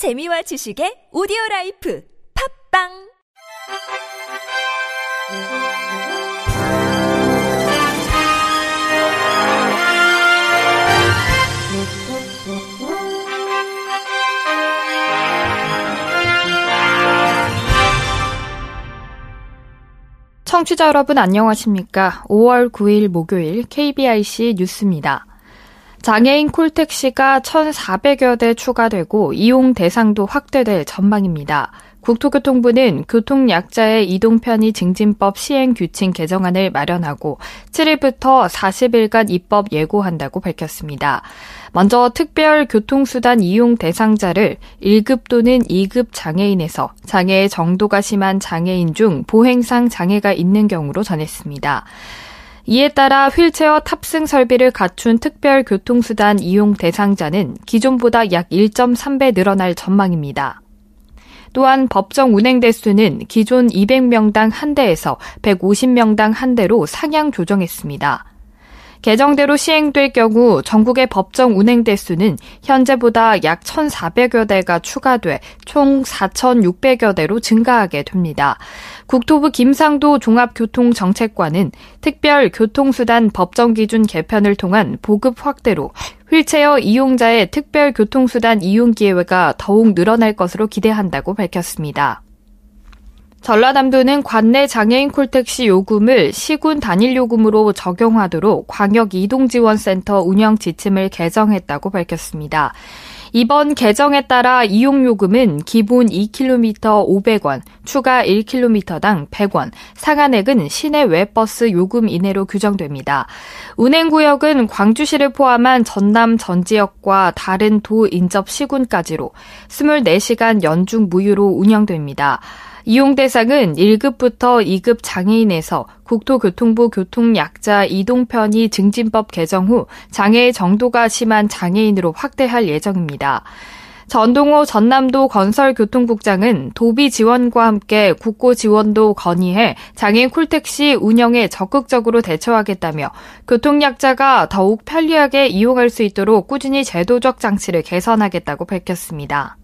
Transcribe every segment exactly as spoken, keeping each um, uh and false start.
재미와 지식의 오디오라이프 팟빵 청취자 여러분 안녕하십니까? 오월 구일 목요일 케이비아이씨 뉴스입니다. 장애인 콜택시가 천사백여 대 추가되고 이용 대상도 확대될 전망입니다. 국토교통부는 교통약자의 이동편의 증진법 시행규칙 개정안을 마련하고 칠일부터 사십일간 입법 예고한다고 밝혔습니다. 먼저 특별교통수단 이용 대상자를 일급 또는 이급 장애인에서 장애의 정도가 심한 장애인 중 보행상 장애가 있는 경우로 전했습니다. 이에 따라 휠체어 탑승 설비를 갖춘 특별교통수단 이용 대상자는 기존보다 약 일점삼배 늘어날 전망입니다. 또한 법정 운행 대수는 기존 이백 명당 한 대에서 백오십 명당 한 대로 상향 조정했습니다. 개정대로 시행될 경우 전국의 법정 운행 대수는 현재보다 약 천사백여 대가 추가돼 총 사천육백여 대로 증가하게 됩니다. 국토부 김상도 종합교통정책관은 특별교통수단 법정기준 개편을 통한 보급 확대로 휠체어 이용자의 특별교통수단 이용 기회가 더욱 늘어날 것으로 기대한다고 밝혔습니다. 전라남도는 관내 장애인 콜택시 요금을 시군 단일 요금으로 적용하도록 광역이동지원센터 운영 지침을 개정했다고 밝혔습니다. 이번 개정에 따라 이용요금은 기본 이 킬로미터 오백원, 추가 일 킬로미터당 백원, 상한액은 시내외 버스 요금 이내로 규정됩니다. 운행구역은 광주시를 포함한 전남 전 지역과 다른 도 인접 시군까지로 이십사 시간 연중 무휴로 운영됩니다. 이용 대상은 일급부터 이급 장애인에서 국토교통부 교통약자 이동편의 증진법 개정 후 장애의 정도가 심한 장애인으로 확대할 예정입니다. 전동호 전남도 건설교통국장은 도비 지원과 함께 국고 지원도 건의해 장애인 콜택시 운영에 적극적으로 대처하겠다며 교통약자가 더욱 편리하게 이용할 수 있도록 꾸준히 제도적 장치를 개선하겠다고 밝혔습니다.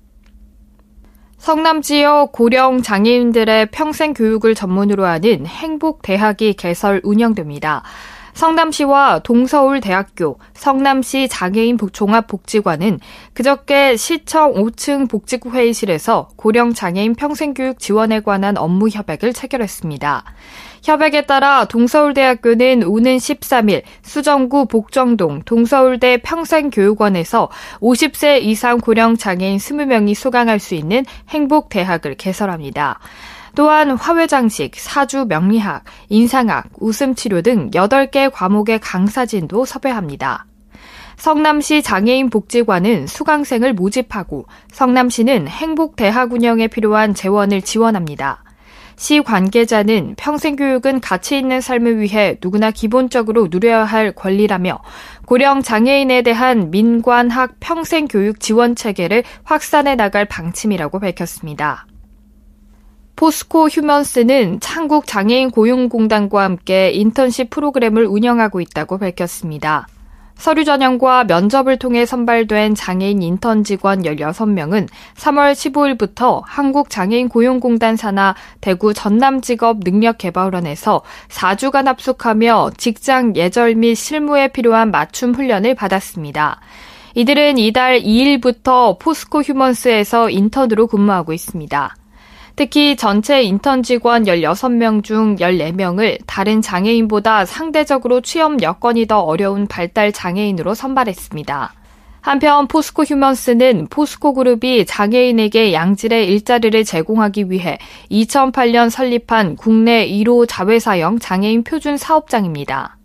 성남 지역 고령 장애인들의 평생 교육을 전문으로 하는 행복대학이 개설 운영됩니다. 성남시와 동서울대학교, 성남시 장애인종합복지관은 그저께 시청 오층 복지구 회의실에서 고령 장애인 평생교육 지원에 관한 업무 협약을 체결했습니다. 협약에 따라 동서울대학교는 오는 십삼일 수정구 복정동 동서울대 평생교육원에서 오십세 이상 고령 장애인 이십 명이 수강할 수 있는 행복대학을 개설합니다. 또한 화회장식, 사주 명리학, 인상학, 웃음치료 등 여덟 개 과목의 강사진도 섭외합니다. 성남시 장애인복지관은 수강생을 모집하고 성남시는 행복대학 운영에 필요한 재원을 지원합니다. 시 관계자는 평생교육은 가치 있는 삶을 위해 누구나 기본적으로 누려야 할 권리라며 고령 장애인에 대한 민관학 평생교육 지원 체계를 확산해 나갈 방침이라고 밝혔습니다. 포스코 휴먼스는 한국장애인고용공단과 함께 인턴십 프로그램을 운영하고 있다고 밝혔습니다. 서류 전형과 면접을 통해 선발된 장애인 인턴 직원 십육 명은 삼월 십오일부터 한국장애인고용공단 산하 대구 전남직업 능력개발원에서 사주간 합숙하며 직장 예절 및 실무에 필요한 맞춤 훈련을 받았습니다. 이들은 이달 이일부터 포스코 휴먼스에서 인턴으로 근무하고 있습니다. 특히 전체 인턴 직원 십육 명 중 십사 명을 다른 장애인보다 상대적으로 취업 여건이 더 어려운 발달 장애인으로 선발했습니다. 한편 포스코 휴먼스는 포스코 그룹이 장애인에게 양질의 일자리를 제공하기 위해 이천팔년 설립한 국내 일호 자회사형 장애인 표준 사업장입니다.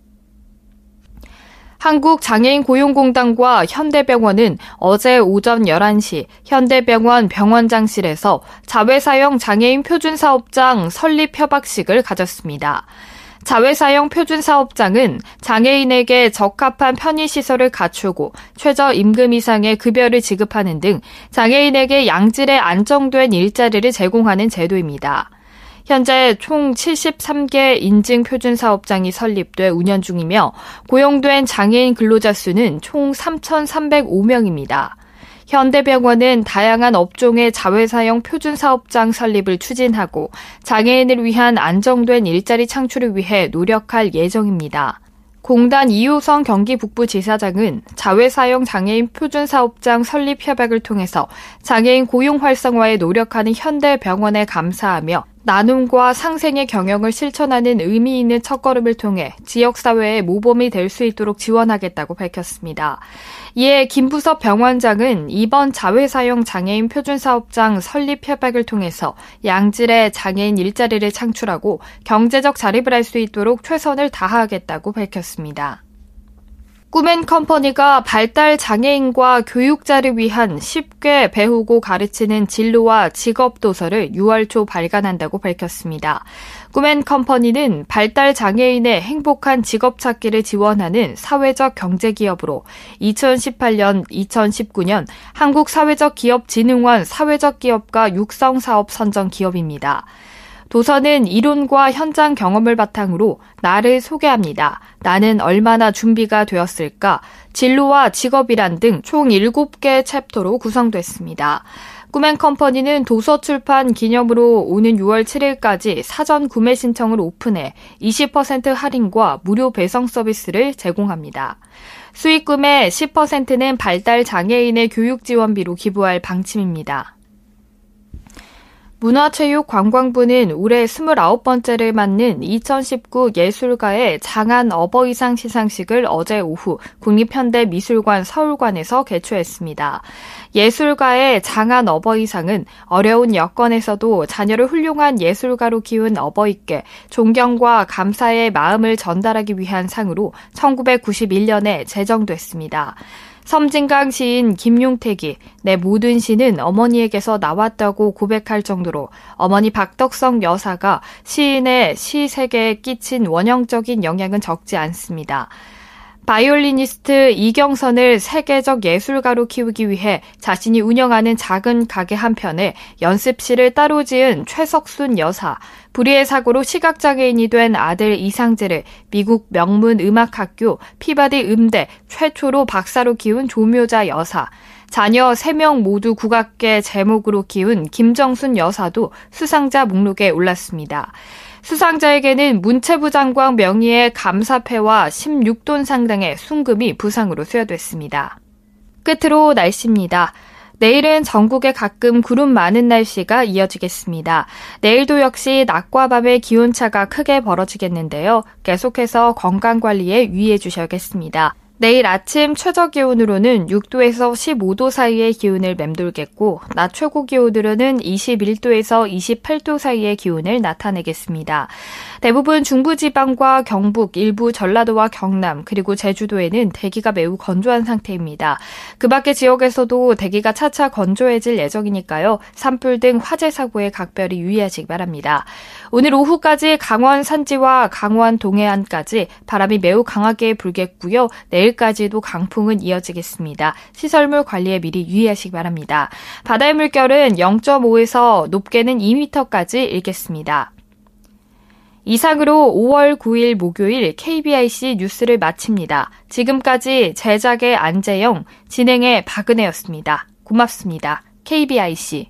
한국장애인고용공단과 현대병원은 어제 오전 열한시 현대병원 병원장실에서 자회사형 장애인 표준사업장 설립협약식을 가졌습니다. 자회사형 표준사업장은 장애인에게 적합한 편의시설을 갖추고 최저임금 이상의 급여를 지급하는 등 장애인에게 양질의 안정된 일자리를 제공하는 제도입니다. 현재 총 칠십삼 개 인증 표준 사업장이 설립돼 운영 중이며 고용된 장애인 근로자 수는 총 삼천삼백오 명입니다. 현대병원은 다양한 업종의 자회사형 표준사업장 설립을 추진하고 장애인을 위한 안정된 일자리 창출을 위해 노력할 예정입니다. 공단 이호성 경기 북부지사장은 자회사형 장애인 표준사업장 설립 협약을 통해서 장애인 고용 활성화에 노력하는 현대병원에 감사하며 나눔과 상생의 경영을 실천하는 의미 있는 첫걸음을 통해 지역사회의 모범이 될 수 있도록 지원하겠다고 밝혔습니다. 이에 김부섭 병원장은 이번 자회사형 장애인 표준사업장 설립 협약을 통해서 양질의 장애인 일자리를 창출하고 경제적 자립을 할 수 있도록 최선을 다하겠다고 밝혔습니다. 꿈앤컴퍼니가 발달 장애인과 교육자를 위한 쉽게 배우고 가르치는 진로와 직업도서를 유월 초 발간한다고 밝혔습니다. 꿈앤컴퍼니는 발달 장애인의 행복한 직업 찾기를 지원하는 사회적 경제기업으로 이천십팔 년 이천십구 년 한국사회적기업진흥원 사회적기업가 육성사업 선정기업입니다. 도서는 이론과 현장 경험을 바탕으로 나를 소개합니다. 나는 얼마나 준비가 되었을까? 진로와 직업이란 등 총 일곱 개 챕터로 구성됐습니다. 꿈앤컴퍼니는 도서 출판 기념으로 오는 유월 칠일까지 사전 구매 신청을 오픈해 이십 퍼센트 할인과 무료 배송 서비스를 제공합니다. 수익금의 십 퍼센트는 발달 장애인의 교육 지원비로 기부할 방침입니다. 문화체육관광부는 올해 스물아홉 번째를 맞는 이천십구 예술가의 장안 어버이상 시상식을 어제 오후 국립현대미술관 서울관에서 개최했습니다. 예술가의 장안 어버이상은 어려운 여건에서도 자녀를 훌륭한 예술가로 키운 어버이께 존경과 감사의 마음을 전달하기 위한 상으로 천구백구십일 년에 제정됐습니다. 섬진강 시인 김용택이 내 모든 시는 어머니에게서 나왔다고 고백할 정도로 어머니 박덕성 여사가 시인의 시 세계에 끼친 원형적인 영향은 적지 않습니다. 바이올리니스트 이경선을 세계적 예술가로 키우기 위해 자신이 운영하는 작은 가게 한편에 연습실을 따로 지은 최석순 여사, 불의의 사고로 시각장애인이 된 아들 이상재를 미국 명문 음악학교 피바디 음대 최초로 박사로 키운 조묘자 여사, 자녀 세 명 모두 국악계 제목으로 키운 김정순 여사도 수상자 목록에 올랐습니다. 수상자에게는 문체부 장관 명의의 감사패와 십육 돈 상당의 순금이 부상으로 수여됐습니다. 끝으로 날씨입니다. 내일은 전국에 가끔 구름 많은 날씨가 이어지겠습니다. 내일도 역시 낮과 밤의 기온차가 크게 벌어지겠는데요. 계속해서 건강관리에 유의해 주셔야겠습니다. 내일 아침 최저기온으로는 육 도에서 십오 도 사이의 기온을 맴돌겠고 낮 최고기온으로는 이십일 도에서 이십팔 도 사이의 기온을 나타내겠습니다. 대부분 중부지방과 경북, 일부 전라도와 경남 그리고 제주도에는 대기가 매우 건조한 상태입니다. 그 밖의 지역에서도 대기가 차차 건조해질 예정이니까요. 산불 등 화재 사고에 각별히 유의하시기 바랍니다. 오늘 오후까지 강원 산지와 강원 동해안까지 바람이 매우 강하게 불겠고요. 내일 까지도 강풍은 이어지겠습니다. 시설물 관리에 미리 유의하시기 바랍니다. 바다의 물결은 영 점 오에서 높게는 이 미터까지 일겠습니다. 이상으로 오월 구일 목요일 케이비아이씨 뉴스를 마칩니다. 지금까지 제작의 안재형, 진행의 박은혜였습니다. 고맙습니다. 케이비아이씨.